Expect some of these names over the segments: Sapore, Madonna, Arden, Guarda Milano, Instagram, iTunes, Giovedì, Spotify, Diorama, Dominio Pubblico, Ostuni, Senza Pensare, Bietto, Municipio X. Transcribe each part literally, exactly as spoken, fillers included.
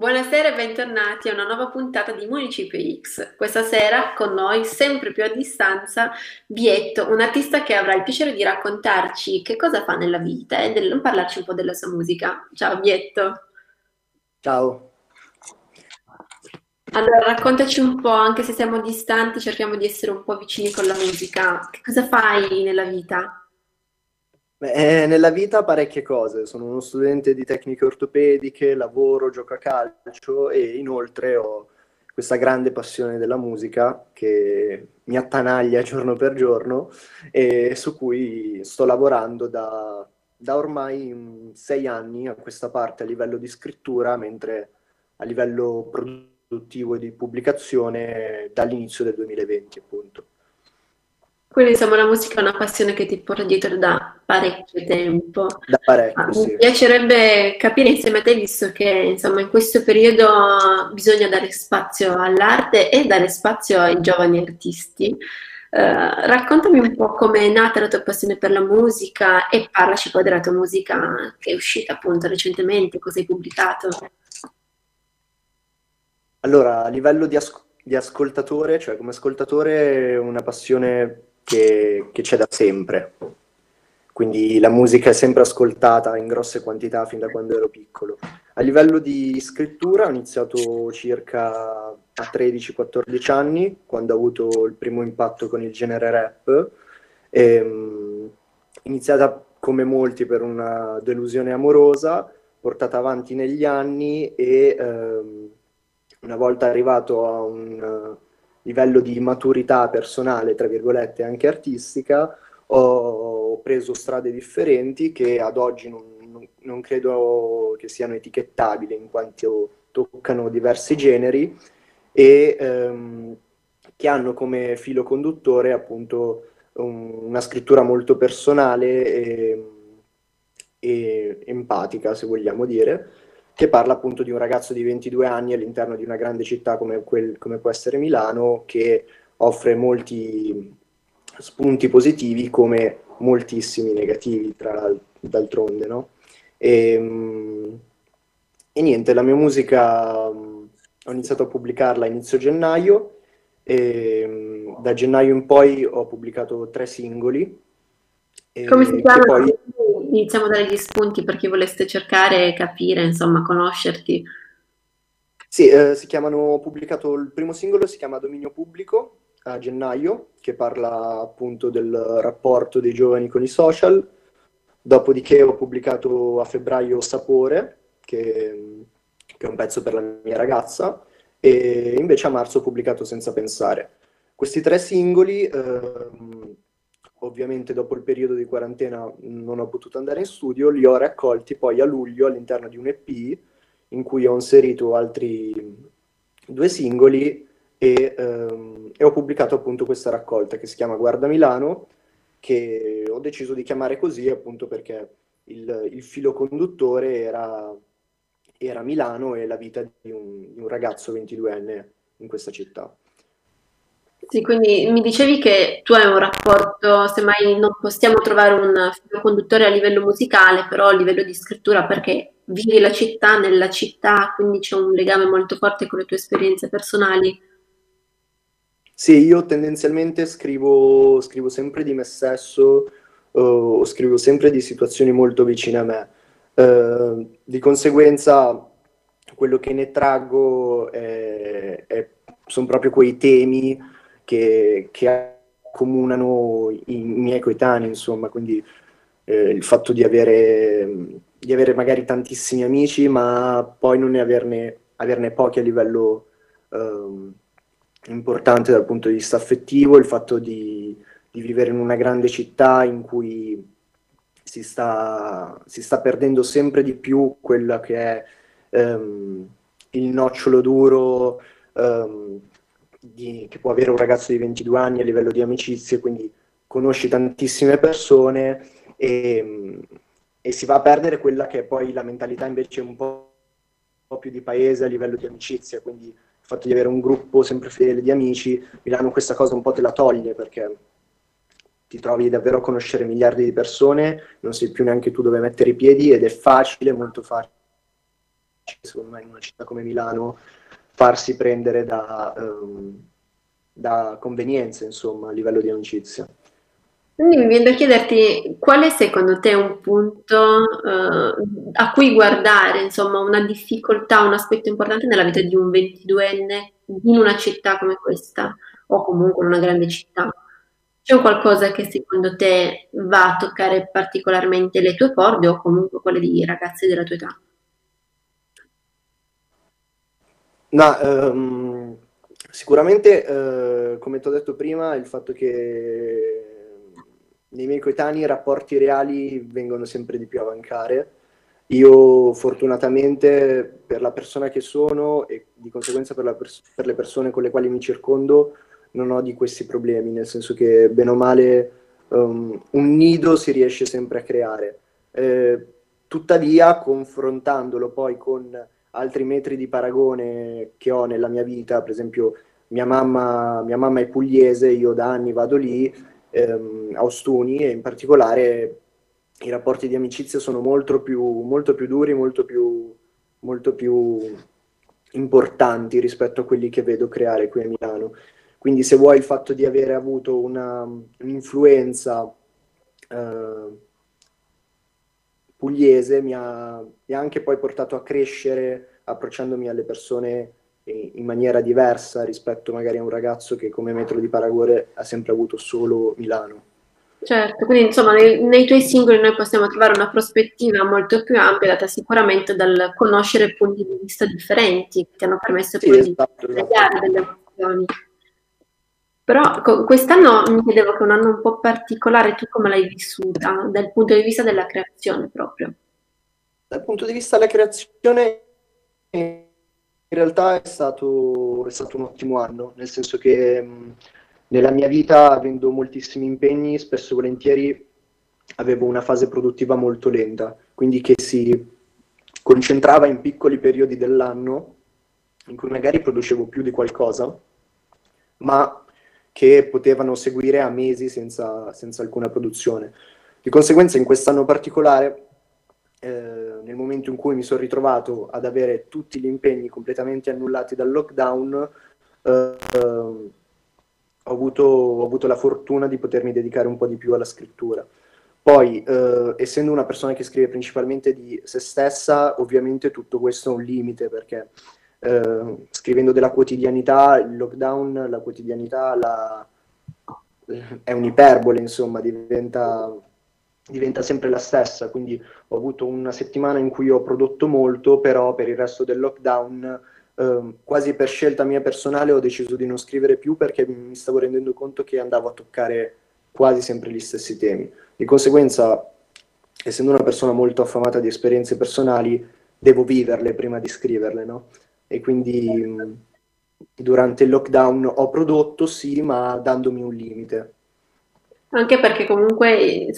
Buonasera e bentornati a una nuova puntata di Municipio X. Questa sera con noi, sempre più a distanza, Bietto, un artista che avrà il piacere di raccontarci che cosa fa nella vita e del, parlarci un po' della sua musica. Ciao Bietto. Ciao. Allora, raccontaci un po', anche se siamo distanti, cerchiamo di essere un po' vicini con la musica. Che cosa fai nella vita? Beh, nella vita parecchie cose, sono uno studente di tecniche ortopediche, lavoro, gioco a calcio e inoltre ho questa grande passione della musica che mi attanaglia giorno per giorno e su cui sto lavorando da, da ormai sei anni a questa parte a livello di scrittura, mentre a livello produttivo e di pubblicazione dall'inizio del duemilaventi appunto. Quindi insomma la musica è una passione che ti porta dietro da parecchio tempo. Da parecchio, ah, sì. Mi piacerebbe capire insieme a te, visto che insomma in questo periodo bisogna dare spazio all'arte e dare spazio ai giovani artisti. Eh, raccontami un po' come è nata la tua passione per la musica e parlaci poi della tua musica che è uscita appunto recentemente, cosa hai pubblicato. Allora, a livello di, asc- di ascoltatore, cioè come ascoltatore una passione che c'è da sempre, quindi la musica è sempre ascoltata in grosse quantità fin da quando ero piccolo. A livello di scrittura ho iniziato circa a tredici quattordici anni, quando ho avuto il primo impatto con il genere rap, e, iniziata come molti per una delusione amorosa, portata avanti negli anni e ehm, una volta arrivato a un livello di maturità personale, tra virgolette, anche artistica, ho preso strade differenti che ad oggi non, non, non credo che siano etichettabili in quanto toccano diversi generi e ehm, che hanno come filo conduttore appunto un, una scrittura molto personale e, e empatica, se vogliamo dire, che parla appunto di un ragazzo di ventidue anni all'interno di una grande città come, quel, come può essere Milano, che offre molti spunti positivi come moltissimi negativi, tra, d'altronde, no? E, e niente, la mia musica ho iniziato a pubblicarla a inizio gennaio, e da gennaio in poi ho pubblicato tre singoli. E, come si chiama? Poi... Iniziamo a dare gli spunti per chi volesse cercare e capire, insomma, conoscerti. Sì, eh, si chiamano, ho pubblicato il primo singolo, si chiama Dominio Pubblico, a gennaio, che parla appunto del rapporto dei giovani con i social. Dopodiché ho pubblicato a febbraio Sapore, che, che è un pezzo per la mia ragazza, e invece a marzo ho pubblicato Senza Pensare. Questi tre singoli... Eh, Ovviamente dopo il periodo di quarantena non ho potuto andare in studio, li ho raccolti poi a luglio all'interno di un E P in cui ho inserito altri due singoli e, ehm, e ho pubblicato appunto questa raccolta che si chiama Guarda Milano, che ho deciso di chiamare così appunto perché il, il filo conduttore era, era Milano e la vita di un, di un ragazzo ventiduenne in questa città. Sì, quindi mi dicevi che tu hai un rapporto, semmai non possiamo trovare un filo conduttore a livello musicale, però a livello di scrittura, perché vivi la città nella città, quindi c'è un legame molto forte con le tue esperienze personali. Sì, io tendenzialmente scrivo, scrivo sempre di me stesso, o uh, scrivo sempre di situazioni molto vicine a me. Uh, di conseguenza quello che ne traggo è, è, sono proprio quei temi Che, che accomunano i, i miei coetanei, insomma, quindi eh, il fatto di avere, di avere magari tantissimi amici, ma poi non ne averne, averne pochi a livello eh, importante dal punto di vista affettivo, il fatto di, di vivere in una grande città in cui si sta, si sta perdendo sempre di più quello che è ehm, il nocciolo duro, ehm, Di, che può avere un ragazzo di ventidue anni a livello di amicizie, quindi conosci tantissime persone e, e si va a perdere quella che è poi la mentalità invece un po', un po' più di paese a livello di amicizia, quindi il fatto di avere un gruppo sempre fedele di amici. Milano questa cosa un po' te la toglie perché ti trovi davvero a conoscere miliardi di persone, non sai più neanche tu dove mettere i piedi ed è facile, molto facile secondo me in una città come Milano farsi prendere da, um, da convenienze, insomma, a livello di amicizia. Quindi mi viene da chiederti qual è secondo te un punto uh, a cui guardare, insomma, una difficoltà, un aspetto importante nella vita di un ventiduenne in una città come questa, o comunque in una grande città. C'è qualcosa che secondo te va a toccare particolarmente le tue corde o comunque quelle di ragazzi della tua età? No, um, sicuramente, uh, come ti ho detto prima, il fatto che nei miei coetanei i rapporti reali vengono sempre di più a mancare. Io fortunatamente, per la persona che sono e di conseguenza per, la pers per le persone con le quali mi circondo, non ho di questi problemi, nel senso che bene o male um, un nido si riesce sempre a creare. Eh, tuttavia, confrontandolo poi con altri metri di paragone che ho nella mia vita, per esempio mia mamma, mia mamma è pugliese, io da anni vado lì, Ehm, a Ostuni, e in particolare i rapporti di amicizia sono molto più, molto più duri, molto più, molto più importanti rispetto a quelli che vedo creare qui a Milano. Quindi se vuoi il fatto di avere avuto un'influenza eh, pugliese mi ha, mi ha anche poi portato a crescere approcciandomi alle persone in maniera diversa rispetto magari a un ragazzo che come metro di paragone ha sempre avuto solo Milano. Certo, quindi insomma nei, nei tuoi singoli noi possiamo trovare una prospettiva molto più ampia data sicuramente dal conoscere punti di vista differenti che ti hanno permesso sì, poi esatto, di cambiare esatto. delle emozioni. Però quest'anno mi chiedevo che è un anno un po' particolare, tu come l'hai vissuta dal punto di vista della creazione proprio? Dal punto di vista della creazione in realtà è stato, è stato un ottimo anno, nel senso che mh, nella mia vita, avendo moltissimi impegni, spesso e volentieri avevo una fase produttiva molto lenta, quindi che si concentrava in piccoli periodi dell'anno in cui magari producevo più di qualcosa, ma che potevano seguire a mesi senza, senza alcuna produzione. Di conseguenza in quest'anno particolare, Eh, nel momento in cui mi sono ritrovato ad avere tutti gli impegni completamente annullati dal lockdown, eh, eh, ho avuto, ho avuto la fortuna di potermi dedicare un po' di più alla scrittura. Poi, eh, essendo una persona che scrive principalmente di se stessa, ovviamente tutto questo è un limite, perché eh, scrivendo della quotidianità, il lockdown, la quotidianità la, è un'iperbole, insomma, diventa... diventa sempre la stessa, quindi ho avuto una settimana in cui ho prodotto molto, però per il resto del lockdown, eh, quasi per scelta mia personale, ho deciso di non scrivere più perché mi stavo rendendo conto che andavo a toccare quasi sempre gli stessi temi. Di conseguenza, essendo una persona molto affamata di esperienze personali, devo viverle prima di scriverle, no? E quindi durante il lockdown ho prodotto, sì, ma dandomi un limite. Anche perché comunque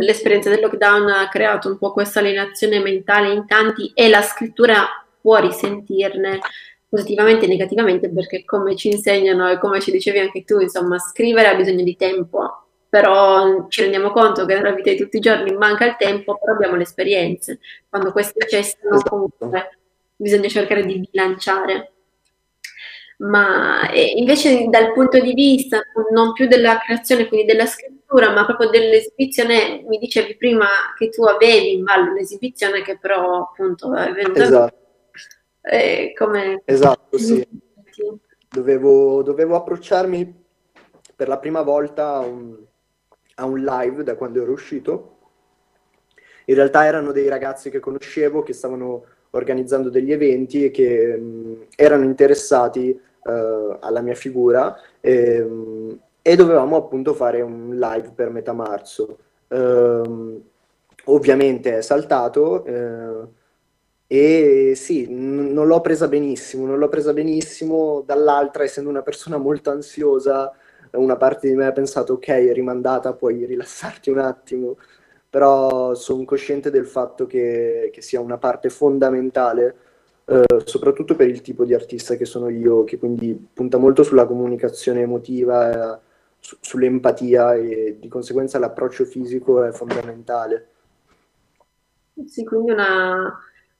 l'esperienza del lockdown ha creato un po' questa alienazione mentale in tanti e la scrittura può risentirne positivamente e negativamente, perché come ci insegnano e come ci dicevi anche tu, insomma, scrivere ha bisogno di tempo, però ci rendiamo conto che nella vita di tutti i giorni manca il tempo, però abbiamo le esperienze. Quando queste cessano, comunque bisogna cercare di bilanciare. Ma invece dal punto di vista non più della creazione, quindi della scrittura, ma proprio dell'esibizione, mi dicevi prima che tu avevi in ballo un'esibizione che però appunto è venuta esatto, eh, come... esatto sì. dovevo, dovevo approcciarmi per la prima volta a un, a un live da quando ero uscito. In realtà erano dei ragazzi che conoscevo che stavano organizzando degli eventi e che mh, erano interessati uh, alla mia figura e, mh, e dovevamo appunto fare un live per metà marzo. Uh, ovviamente è saltato uh, e sì, non l'ho presa benissimo, non l'ho presa benissimo, dall'altra essendo una persona molto ansiosa una parte di me ha pensato ok, è rimandata, puoi rilassarti un attimo. Però sono cosciente del fatto che, che sia una parte fondamentale, eh, soprattutto per il tipo di artista che sono io, che quindi punta molto sulla comunicazione emotiva, eh, su, sull'empatia e di conseguenza l'approccio fisico è fondamentale. Sì, quindi una,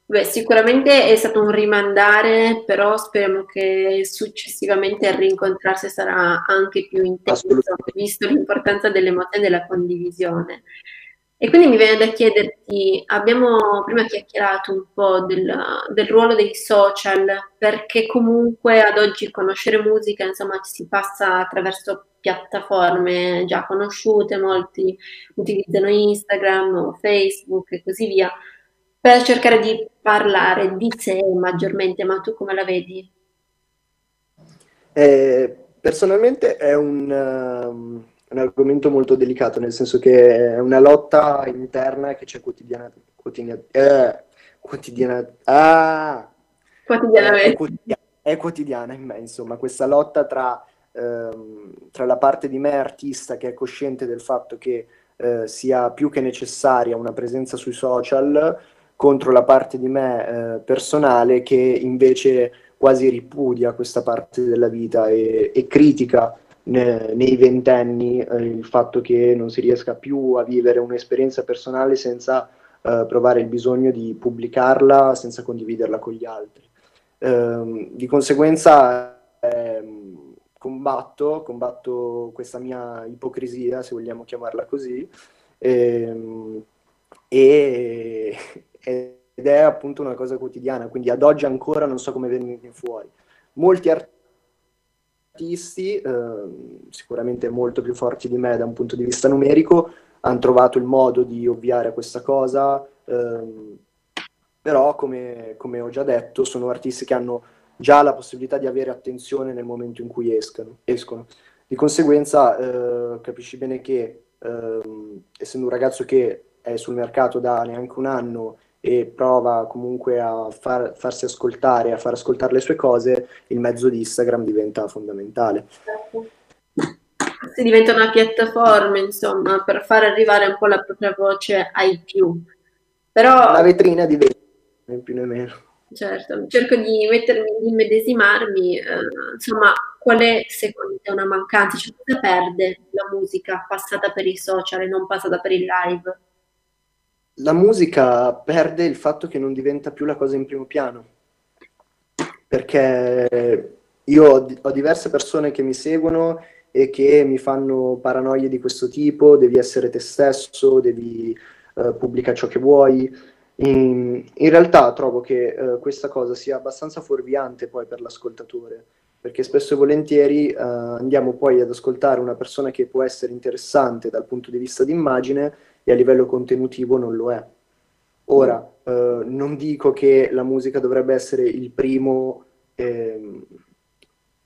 Beh, sicuramente è stato un rimandare, però speriamo che successivamente il rincontrarsi sarà anche più intenso, Assolutamente. Visto l'importanza delle moto e della condivisione. E quindi mi viene da chiederti, abbiamo prima chiacchierato un po' del, del ruolo dei social, perché comunque ad oggi conoscere musica, insomma, si passa attraverso piattaforme già conosciute, molti utilizzano Instagram o Facebook e così via, per cercare di parlare di sé maggiormente, ma tu come la vedi? Eh, personalmente è un, um, un argomento molto delicato, nel senso che è una lotta interna che c'è quotidiana, quotidiana, eh, quotidiana, ah, quotidianamente. È, è, quotidiana, è quotidiana in me, insomma, questa lotta tra, ehm, tra la parte di me artista che è cosciente del fatto che eh, sia più che necessaria una presenza sui social, contro la parte di me eh, personale che invece quasi ripudia questa parte della vita e, e critica ne, nei ventenni eh, il fatto che non si riesca più a vivere un'esperienza personale senza eh, provare il bisogno di pubblicarla, senza condividerla con gli altri. Eh, di conseguenza eh, combatto, combatto questa mia ipocrisia, se vogliamo chiamarla così, eh, e... ed è appunto una cosa quotidiana, quindi ad oggi ancora non so come venire fuori. Molti artisti, eh, sicuramente molto più forti di me da un punto di vista numerico, hanno trovato il modo di ovviare a questa cosa, eh, però come, come ho già detto sono artisti che hanno già la possibilità di avere attenzione nel momento in cui escano, escono. Di conseguenza eh, capisci bene che eh, essendo un ragazzo che è sul mercato da neanche un anno e prova comunque a far, farsi ascoltare, a far ascoltare le sue cose, il mezzo di Instagram diventa fondamentale. Si diventa una piattaforma, insomma, per far arrivare un po' la propria voce ai più. Però la vetrina diventa, né più né meno. Certo, cerco di mettermi, di immedesimarmi, eh, insomma, qual è secondo te una mancanza? Cioè, cosa perde la musica passata per i social e non passata per il live? La musica perde il fatto che non diventa più la cosa in primo piano, perché io ho, ho diverse persone che mi seguono e che mi fanno paranoie di questo tipo: devi essere te stesso, devi eh, pubblicare ciò che vuoi. In, in realtà trovo che eh, questa cosa sia abbastanza fuorviante poi per l'ascoltatore, perché spesso e volentieri eh, andiamo poi ad ascoltare una persona che può essere interessante dal punto di vista di immagine e a livello contenutivo non lo è. Ora, eh, non dico che la musica dovrebbe essere il primo, eh,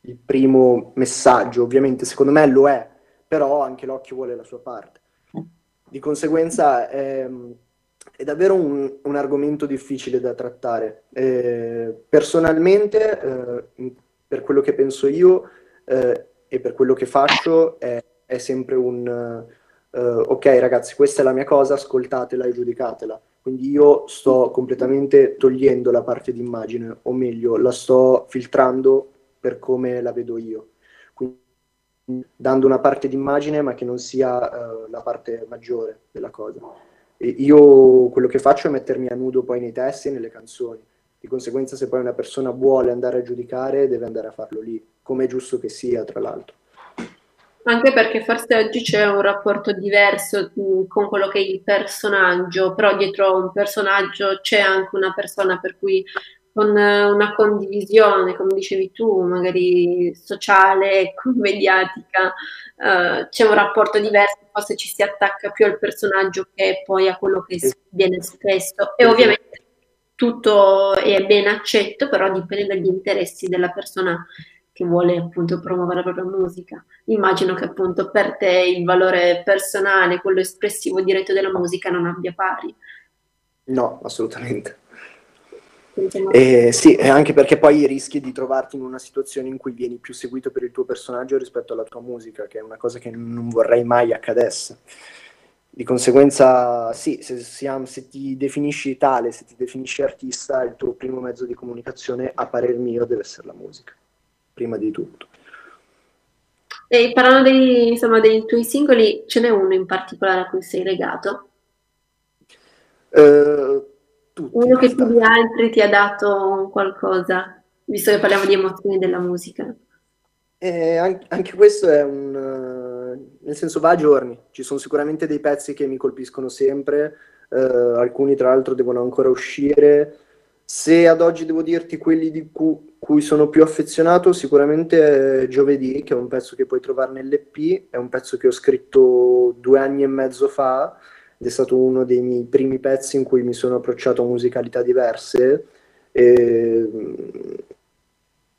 il primo messaggio, ovviamente, secondo me lo è, però anche l'occhio vuole la sua parte. Di conseguenza eh, è davvero un, un argomento difficile da trattare. Eh, personalmente, eh, per quello che penso io eh, e per quello che faccio, è, è sempre un... Uh, ok ragazzi, questa è la mia cosa, ascoltatela e giudicatela. Quindi io sto completamente togliendo la parte di immagine, o meglio la sto filtrando per come la vedo io, quindi dando una parte di immagine ma che non sia uh, la parte maggiore della cosa. E io quello che faccio è mettermi a nudo poi nei testi e nelle canzoni. Di conseguenza, se poi una persona vuole andare a giudicare, deve andare a farlo lì, come è giusto che sia, tra l'altro. Anche perché forse oggi c'è un rapporto diverso mh, con quello che è il personaggio, però dietro a un personaggio c'è anche una persona, per cui con eh, una condivisione, come dicevi tu, magari sociale, mediatica, eh, c'è un rapporto diverso, forse ci si attacca più al personaggio che poi a quello che viene spesso. E ovviamente tutto è ben accetto, però dipende dagli interessi della persona che vuole appunto promuovere la propria musica. Immagino che appunto per te il valore personale, quello espressivo diretto della musica, non abbia pari. No, assolutamente. Eh, sì, anche perché poi rischi di trovarti in una situazione in cui vieni più seguito per il tuo personaggio rispetto alla tua musica, che è una cosa che non vorrei mai accadesse. Di conseguenza, sì, se, se ti definisci tale, se ti definisci artista, il tuo primo mezzo di comunicazione, a parer mio, deve essere la musica, prima di tutto. E parlando dei, insomma, dei tuoi singoli, ce n'è uno in particolare a cui sei legato? Uh, tutti. Uno che più di altri ti ha dato qualcosa, visto che parliamo di emozioni della musica. Eh, anche questo è un... nel senso va a giorni, ci sono sicuramente dei pezzi che mi colpiscono sempre, eh, alcuni tra l'altro devono ancora uscire. Se ad oggi devo dirti quelli di cui, cui sono più affezionato, sicuramente è Giovedì, che è un pezzo che puoi trovare nell'E P, è un pezzo che ho scritto due anni e mezzo fa, ed è stato uno dei miei primi pezzi in cui mi sono approcciato a musicalità diverse, e,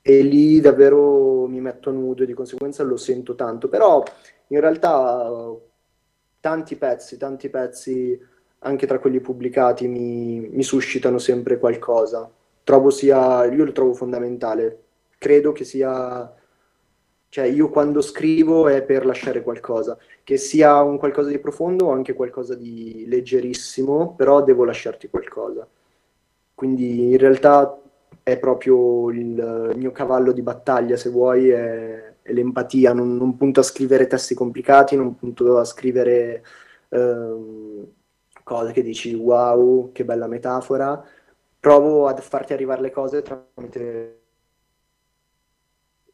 e lì davvero mi metto a nudo e di conseguenza lo sento tanto, però in realtà tanti pezzi, tanti pezzi... anche tra quelli pubblicati mi, mi suscitano sempre qualcosa. Trovo sia, io lo trovo fondamentale, credo che sia, cioè io quando scrivo è per lasciare qualcosa, che sia un qualcosa di profondo o anche qualcosa di leggerissimo, però devo lasciarti qualcosa. Quindi in realtà è proprio il, il mio cavallo di battaglia, se vuoi, è, è l'empatia, non, non punto a scrivere testi complicati, non punto a scrivere... Ehm, cose che dici wow, che bella metafora, provo a farti arrivare le cose tramite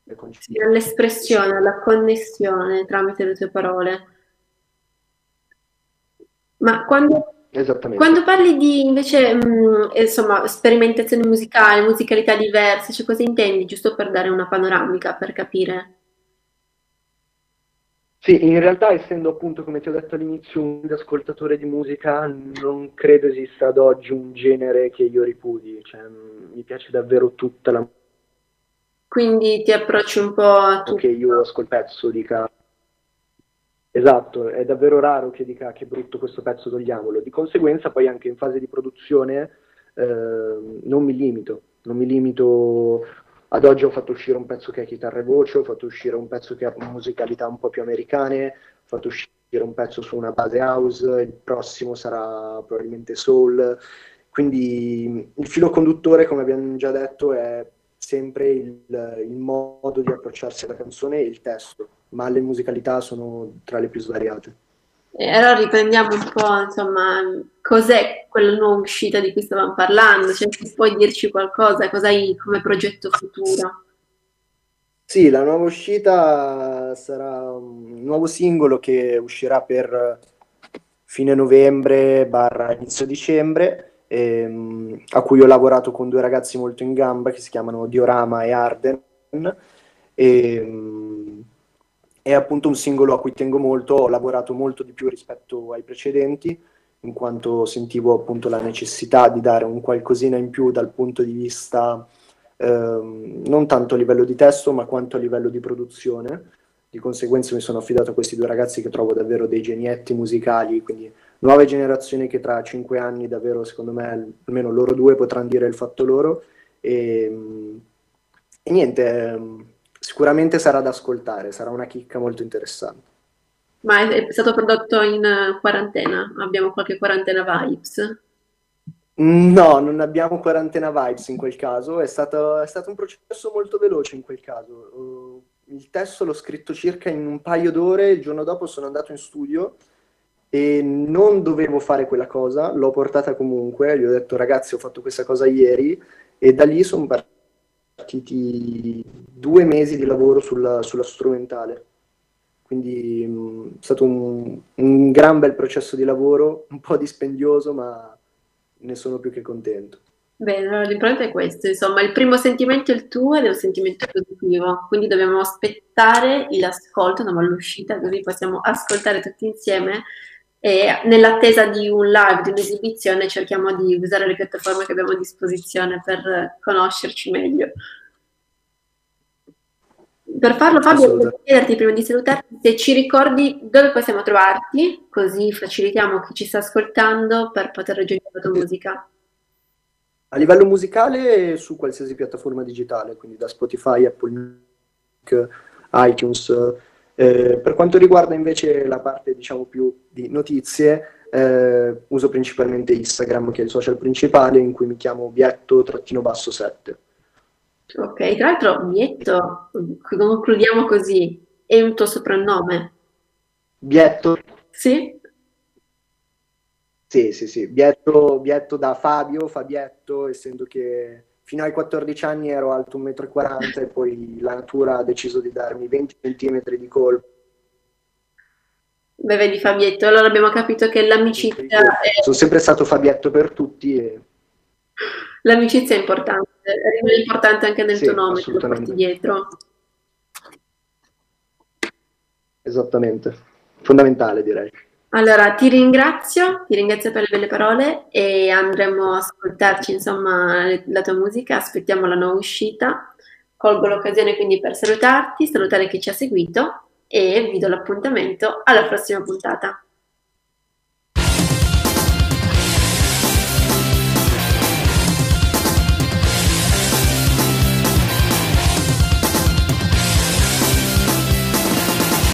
le concezioni. L'espressione, la connessione tramite le tue parole. Ma quando, quando parli di invece mh, insomma sperimentazione musicale, musicalità diverse, cioè cosa intendi? Giusto per dare una panoramica, per capire. Sì, in realtà essendo appunto, come ti ho detto all'inizio, un ascoltatore di musica, non credo esista ad oggi un genere che io ripudi, cioè mi piace davvero tutta la musica. Quindi ti approcci un po' a tutto. Che io ascolto il pezzo, dica... Esatto, è davvero raro che dica che brutto questo pezzo, togliamolo. Di conseguenza poi anche in fase di produzione eh, non mi limito, non mi limito... Ad oggi ho fatto uscire un pezzo che è chitarra e voce, ho fatto uscire un pezzo che ha musicalità un po' più americane, ho fatto uscire un pezzo su una base house, il prossimo sarà probabilmente soul. Quindi il filo conduttore, come abbiamo già detto, è sempre il, il modo di approcciarsi alla canzone e il testo, ma le musicalità sono tra le più svariate. E allora riprendiamo un po', insomma, cos'è quella nuova uscita di cui stavamo parlando? Cioè, se puoi dirci qualcosa, cosa hai come progetto futuro? Sì, la nuova uscita sarà un nuovo singolo che uscirà per fine novembre barra inizio dicembre, ehm, a cui ho lavorato con due ragazzi molto in gamba che si chiamano Diorama e Arden. Ehm, È appunto un singolo a cui tengo molto, ho lavorato molto di più rispetto ai precedenti, in quanto sentivo appunto la necessità di dare un qualcosina in più dal punto di vista ehm, non tanto a livello di testo, ma quanto a livello di produzione. Di conseguenza mi sono affidato a questi due ragazzi che trovo davvero dei genietti musicali, quindi nuove generazioni che tra cinque anni davvero, secondo me, almeno loro due potranno dire il fatto loro. E, e niente... Sicuramente sarà da ascoltare, sarà una chicca molto interessante. Ma è stato prodotto in quarantena? Abbiamo qualche quarantena vibes? No, non abbiamo quarantena vibes in quel caso, è stato, è stato un processo molto veloce in quel caso. Il testo l'ho scritto circa in un paio d'ore, il giorno dopo sono andato in studio e non dovevo fare quella cosa, l'ho portata comunque, gli ho detto ragazzi ho fatto questa cosa ieri e da lì sono partito. partiti due mesi di lavoro sulla, sulla strumentale, quindi mh, è stato un, un gran bel processo di lavoro, un po' dispendioso, ma ne sono più che contento. Bene, allora l'importante è questo, insomma, il primo sentimento è il tuo ed è un sentimento positivo, quindi dobbiamo aspettare l'ascolto, no, ma l'uscita, così possiamo ascoltare tutti insieme e nell'attesa di un live, di un'esibizione, cerchiamo di usare le piattaforme che abbiamo a disposizione per conoscerci meglio. Per farlo, Fabio, voglio chiederti prima di salutarti se ci ricordi dove possiamo trovarti, così facilitiamo chi ci sta ascoltando per poter raggiungere la tua musica. A livello musicale su qualsiasi piattaforma digitale, quindi da Spotify, Apple Music, iTunes. Eh, per quanto riguarda invece la parte diciamo più di notizie, eh, uso principalmente Instagram, che è il social principale, in cui mi chiamo Bietto sette. Ok, tra l'altro Bietto, concludiamo così, è un tuo soprannome? Bietto? Sì? Sì, sì, sì. Bietto, Bietto da Fabio, Fabietto, essendo che fino ai quattordici anni ero alto un metro e quaranta e poi la natura ha deciso di darmi venti centimetri di colpo. Beh, vedi Fabietto, allora abbiamo capito che l'amicizia... È... Sono sempre stato Fabietto per tutti. E... L'amicizia è importante, è importante anche nel sì, tuo nome, che lo porti dietro. Esattamente, fondamentale direi. Allora ti ringrazio, ti ringrazio per le belle parole e andremo a ascoltarci insomma la tua musica, aspettiamo la nuova uscita. Colgo l'occasione quindi per salutarti, salutare chi ci ha seguito e vi do l'appuntamento alla prossima puntata.